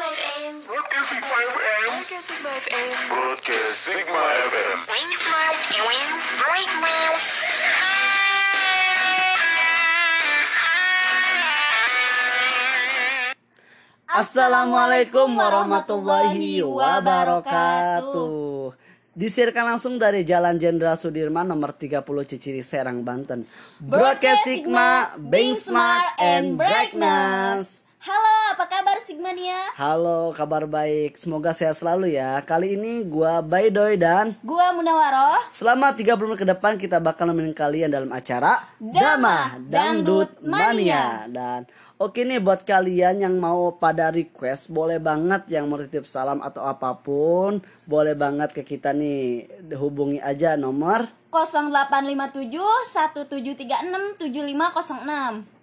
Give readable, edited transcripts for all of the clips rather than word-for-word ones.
Broadcast Sigma FM. Broadcast Sigma FM. Wing smart, wing break wheels. Assalamualaikum warahmatullahi wabarakatuh. Disiarkan langsung dari Jalan Jenderal Sudirman nomor 30 Ciciri Serang, Banten. Broadcast Sigma, being smart and brightness. Halo, apa kabar Sigmania? Halo, kabar baik. Semoga sehat selalu ya. Kali ini gua Baidoy dan gua Munawaroh. Selama 30 menit ke depan kita bakal nemenin kalian dalam acara Dama Dangdut Mania. Dan oke nih, buat kalian yang mau pada request, boleh banget yang mau titip salam atau apapun, boleh banget ke kita nih. Hubungi aja nomor 0857 1736 7506.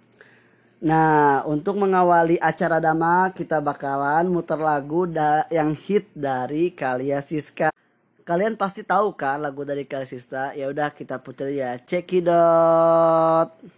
Nah, untuk mengawali acara Dama, kita bakalan muter lagu yang hit dari Kalia Siska. Kalian pasti tahu kan lagu dari Kalia Siska? Ya udah, kita puter ya. Cekidot.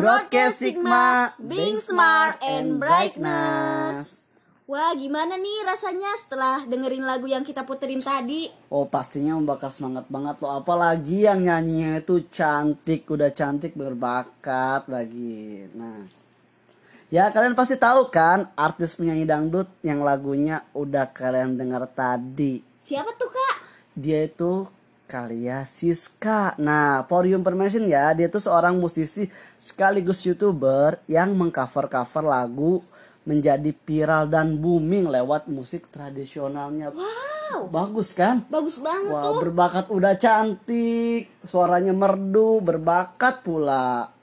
Broadcast Sigma, being smart and brightness. Wah, gimana nih rasanya setelah dengerin lagu yang kita puterin tadi? Oh, pastinya membakar semangat banget loh. Apalagi yang nyanyinya itu cantik, udah cantik berbakat lagi. Nah, ya kalian pasti tahu kan artis penyanyi dangdut yang lagunya udah kalian dengar tadi. Siapa tuh, Kak? Dia itu Kalia Siska. Nah, for your information ya, dia itu seorang musisi sekaligus YouTuber yang mengcover-cover lagu menjadi viral dan booming lewat musik tradisionalnya. Wow, bagus kan? Bagus banget. Wah, tuh berbakat, udah cantik, suaranya merdu, berbakat pula.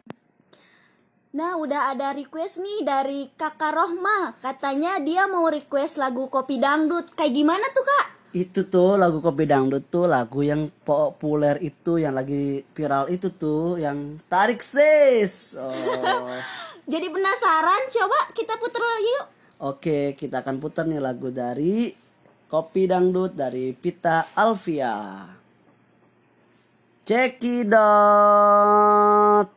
Nah, udah ada request nih dari Kakak Rohma. Katanya dia mau request lagu Kopi Dangdut. Kayak gimana tuh, Kak? Itu tuh lagu Kopi Dangdut tuh lagu yang populer itu, yang lagi viral itu tuh, yang tarik sis. Oh. Jadi penasaran, coba kita puter lagi yuk. Oke, kita akan puter nih lagu dari Kopi Dangdut dari Pita Alfia. Cekidot.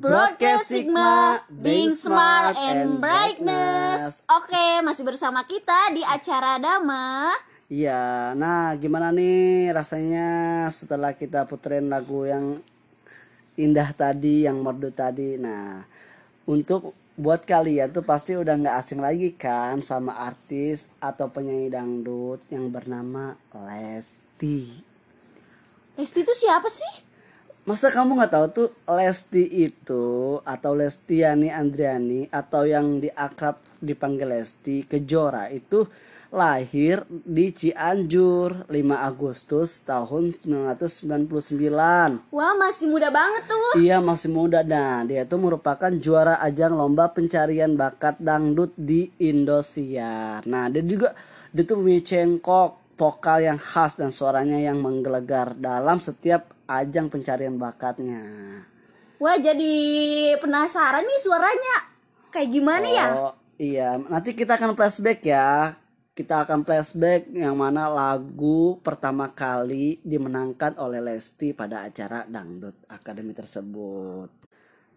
Broadcast Sigma, being smart and brightness. Oke, masih bersama kita di acara Dama. Iya, nah gimana nih rasanya setelah kita puterin lagu yang indah tadi, yang merdu tadi. Nah, untuk buat kalian tuh pasti udah gak asing lagi kan sama artis atau penyanyi dangdut yang bernama Lesti. Lesti itu siapa sih? Masa kamu nggak tahu tuh? Lesti itu atau Lestiani Andriani atau yang akrab dipanggil Lesti Kejora itu lahir di Cianjur 5 Agustus tahun 1999. Wah, masih muda banget tuh. Iya, masih muda. Nah, dia tuh merupakan juara ajang lomba pencarian bakat dangdut di Indosiar. Nah, dia tuh punya cengkok vokal yang khas dan suaranya yang menggelegar dalam setiap ajang pencarian bakatnya. Wah, jadi penasaran nih suaranya kayak gimana ya? Oh iya, nanti kita akan flashback ya. Kita akan flashback yang mana lagu pertama kali dimenangkan oleh Lesti pada acara Dangdut Akademi tersebut.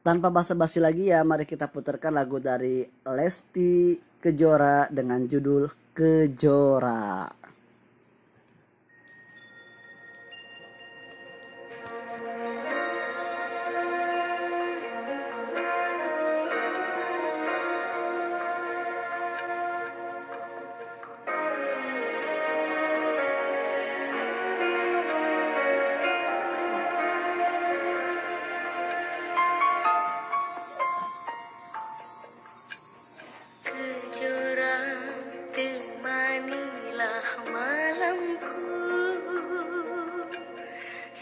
Tanpa basa-basi lagi ya, mari kita putarkan lagu dari Lesti Kejora dengan judul Kejora.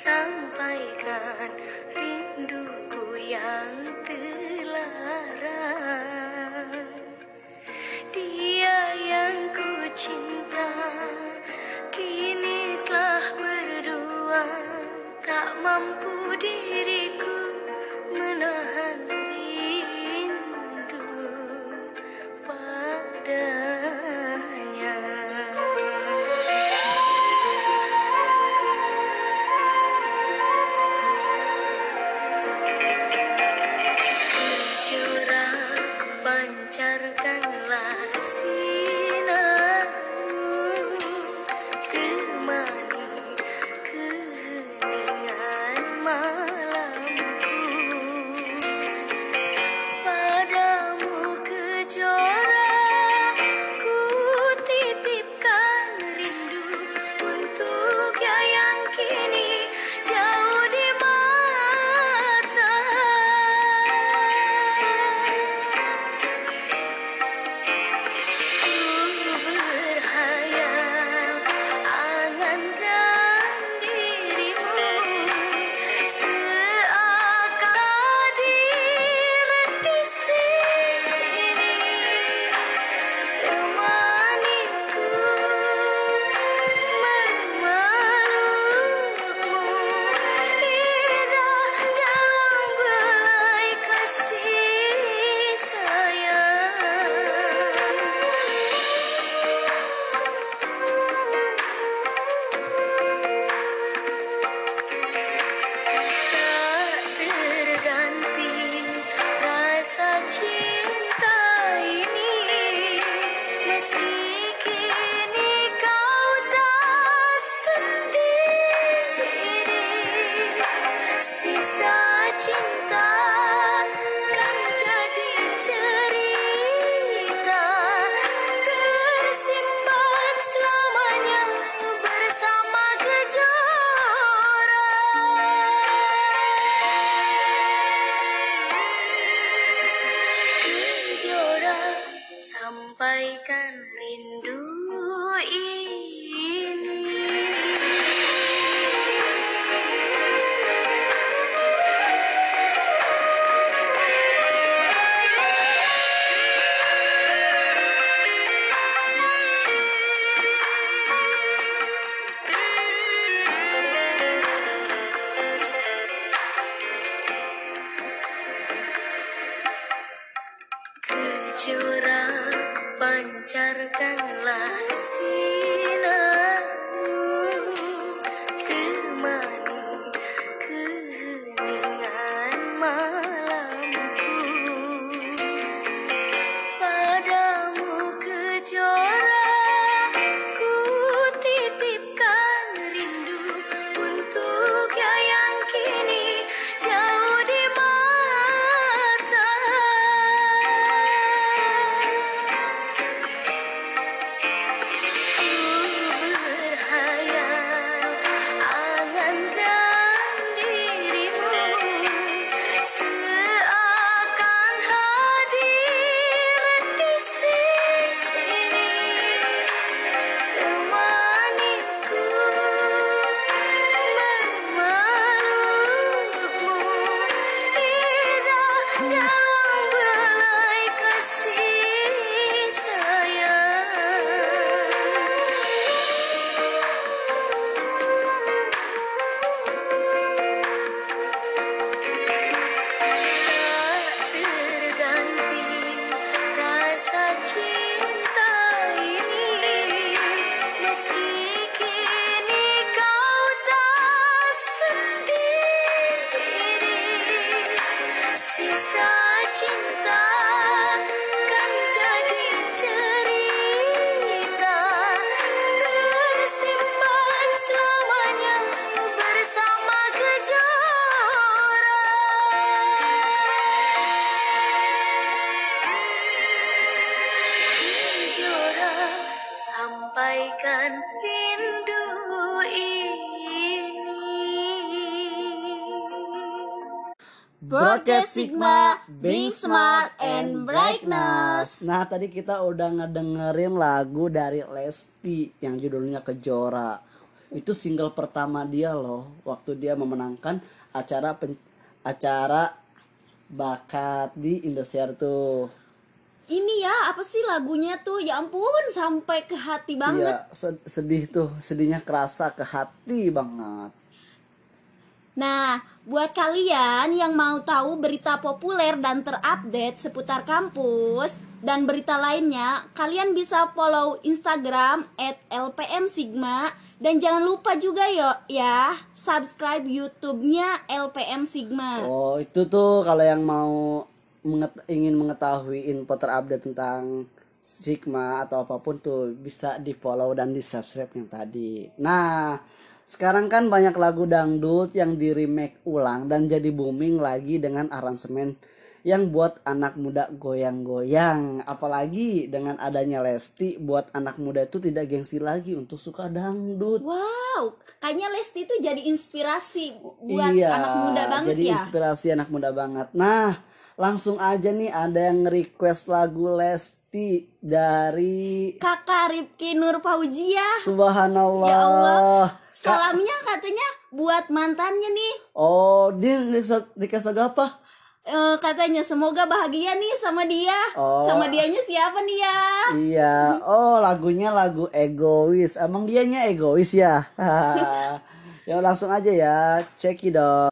Sampaikan rinduku yang terlarang, dia yang ku cinta kini telah berdua, tak mampu diriku menahan rindu padanya. Sampaikan rindu ini. Kejora, pancarkanlah sinarmu, temani keheningan malamku. Padamu Kejora, ku titipkan rindu untuk yang kini jauh di mata. abaikan rindu ini. Broadcast Sigma, being smart and brightness. Nah, tadi kita udah ngedengerin lagu dari Lesti yang judulnya Kejora. Itu single pertama dia loh, waktu dia memenangkan acara bakat di Indosiar tuh. Ini ya, apa sih lagunya tuh? Ya ampun, sampai ke hati banget. Iya, sedih tuh. Sedihnya kerasa ke hati banget. Nah, buat kalian yang mau tahu berita populer dan terupdate seputar kampus dan berita lainnya, kalian bisa follow Instagram @LPM Sigma. Dan jangan lupa juga ya subscribe YouTube-nya LPM Sigma. Oh, itu tuh kalau yang mau ingin mengetahui info terupdate tentang Sigma atau apapun tuh bisa di follow dan di subscribe yang tadi. Nah, sekarang kan banyak lagu dangdut yang di remake ulang dan jadi booming lagi dengan aransemen yang buat anak muda goyang-goyang. Apalagi dengan adanya Lesti, buat anak muda itu tidak gengsi lagi untuk suka dangdut. Wow, kayaknya Lesti itu jadi inspirasi buat anak muda banget ya. Jadi inspirasi anak muda banget. Nah, langsung aja nih, ada yang request lagu Lesti dari Kakak Ripki Nur Fauziah. Subhanallah. Ya Allah. Salamnya katanya buat mantannya nih. Oh, dia request lagu apa? Katanya semoga bahagia nih sama dia. Oh. Sama dianya siapa nih ya? Iya. Oh, lagunya lagu Egois. Emang dianya egois ya? Ya langsung aja ya. Cekidot.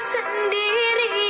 Sendiri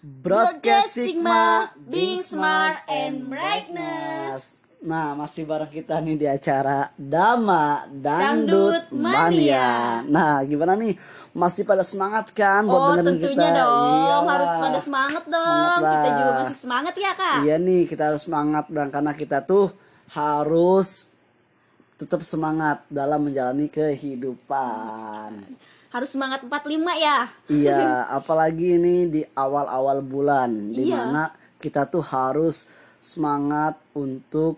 Broadcast Sigma, being smart and brightness. Nah, masih bareng kita nih di acara Dama Dangdut Mania. Nah, gimana nih? Masih pada semangat kan buat dengerin kita? Oh, tentunya dong. Iyalah. Harus pada semangat dong. Semangat kita juga masih semangat ya, Kak? Iya nih, kita harus semangat dan karena kita tuh harus tetap semangat dalam menjalani kehidupan. Harus semangat 45 ya. Iya, apalagi ini di awal-awal bulan di mana kita tuh harus semangat untuk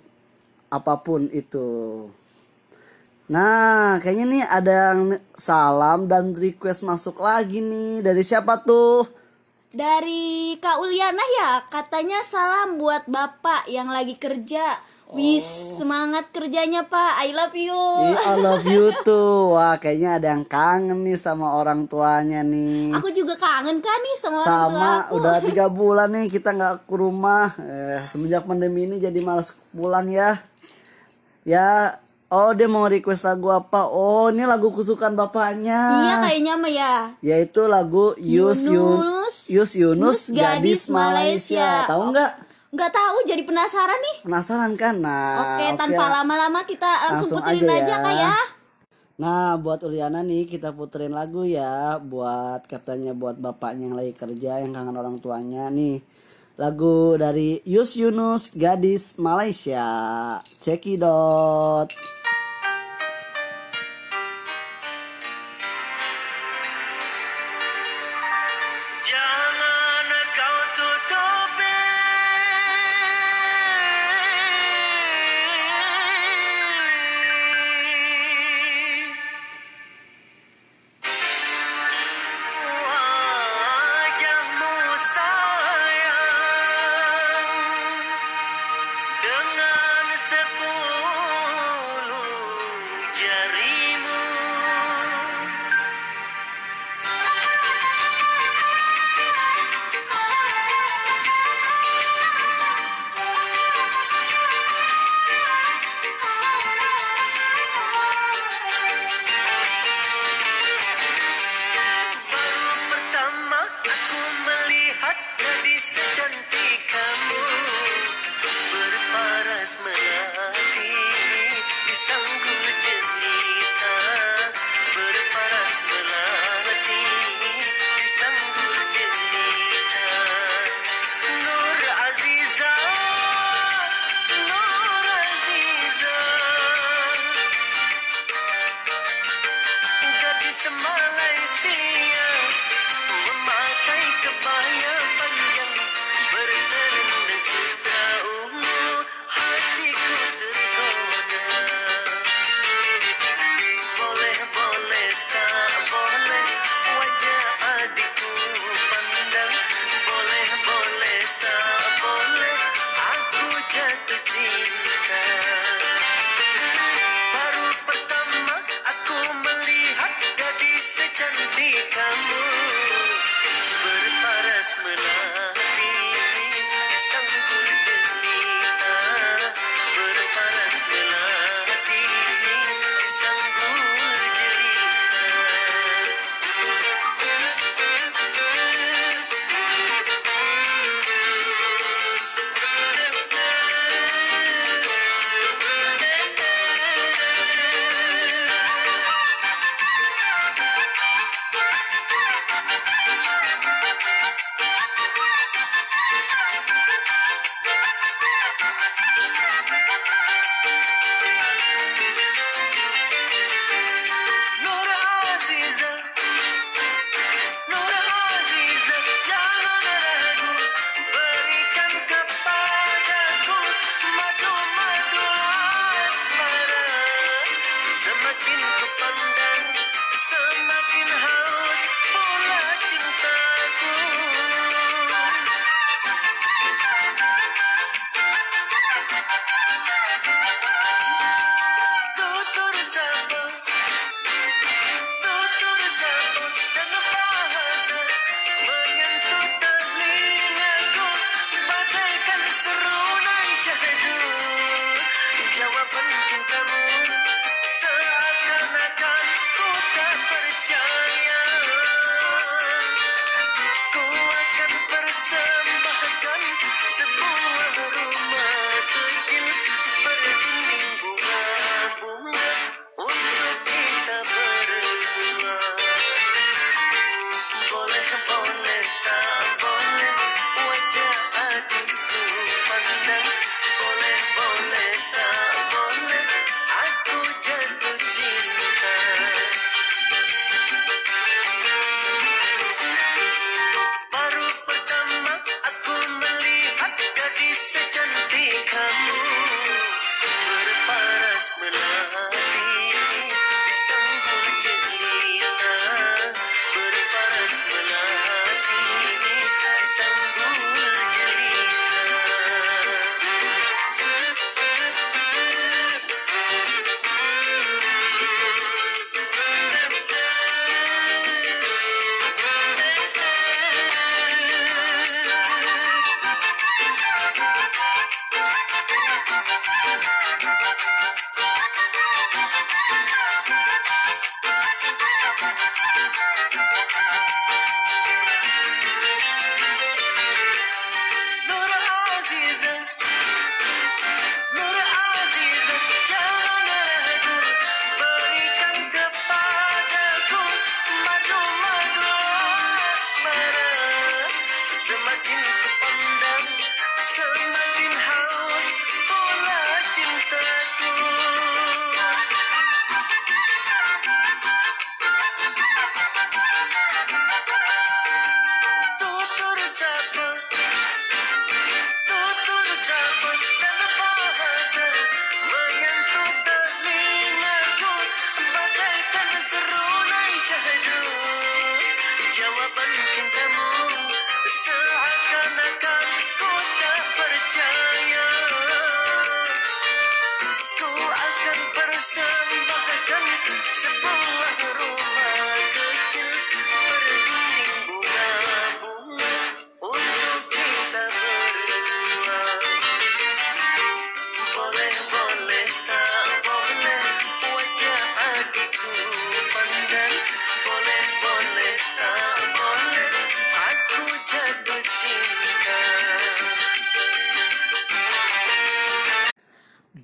apapun itu. Nah, kayaknya nih ada yang salam dan request masuk lagi nih. Dari siapa tuh? Dari Kak Uliana ya. Katanya salam buat Bapak yang lagi kerja. Wis, semangat kerjanya Pak. I love you. I love you tuh. Wah, kayaknya ada yang kangen nih sama orang tuanya nih. Aku juga kangen kan nih sama orang tua aku. Udah 3 bulan nih kita gak ke rumah. Semenjak pandemi ini jadi malas pulang ya. Ya, dia mau request lagu apa? Oh, ini lagu kesukaan bapaknya. Iya, kayaknya mah ya. Yaitu lagu Yus Yunus Gadis Malaysia. Tahu nggak? Nggak tahu, jadi penasaran nih. Penasaran kan? Nah, oke, tanpa lama-lama kita langsung puterin aja Kak ya. Nah, buat Uliana nih kita puterin lagu ya. Buat katanya buat bapaknya yang lagi kerja, yang kangen orang tuanya nih. Lagu dari Yus Yunus Gadis Malaysia. Cekidot. Malaysia memakai kebaya panjang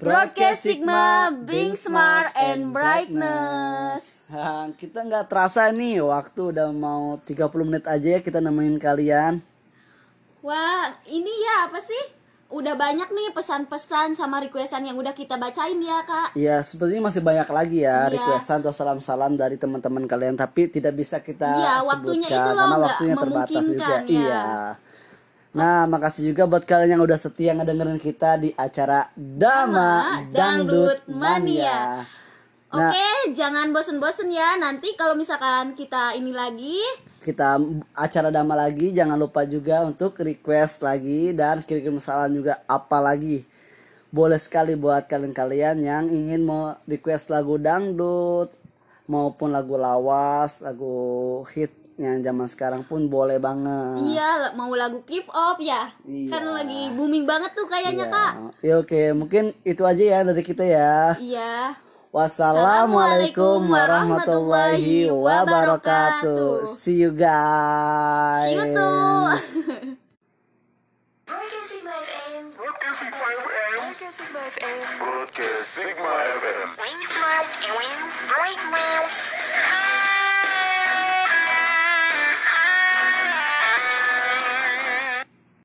Broadcast Sigma, being smart and brightness. Nah, kita nggak terasa nih, waktu udah mau 30 menit aja ya kita nemenin kalian. Wah, ini ya apa sih? Udah banyak nih pesan-pesan sama requestan yang udah kita bacain ya, Kak. Iya, sepertinya masih banyak lagi ya requestan atau salam-salam dari teman-teman kalian, tapi tidak bisa kita sebutkan itu loh, karena waktunya terbatas juga. Ya. Iya. Nah, makasih juga buat kalian yang udah setia ngedengerin kita di acara Dama Dangdut Mania. Nah, oke, jangan bosen-bosen ya. Nanti kalau misalkan kita ini lagi, kita acara Dama lagi, jangan lupa juga untuk request lagi dan kirim salam juga apa lagi. Boleh sekali buat kalian-kalian yang ingin mau request lagu dangdut maupun lagu lawas, lagu hit yang zaman sekarang pun boleh banget. Iya, mau lagu keep up ya. Iya. Karena lagi booming banget tuh kayaknya, iya, Kak. Ya oke, mungkin itu aja ya dari kita ya. Iya. Wassalamualaikum warahmatullahi wabarakatuh. See you guys. See you too. Broadcast Sigma FM.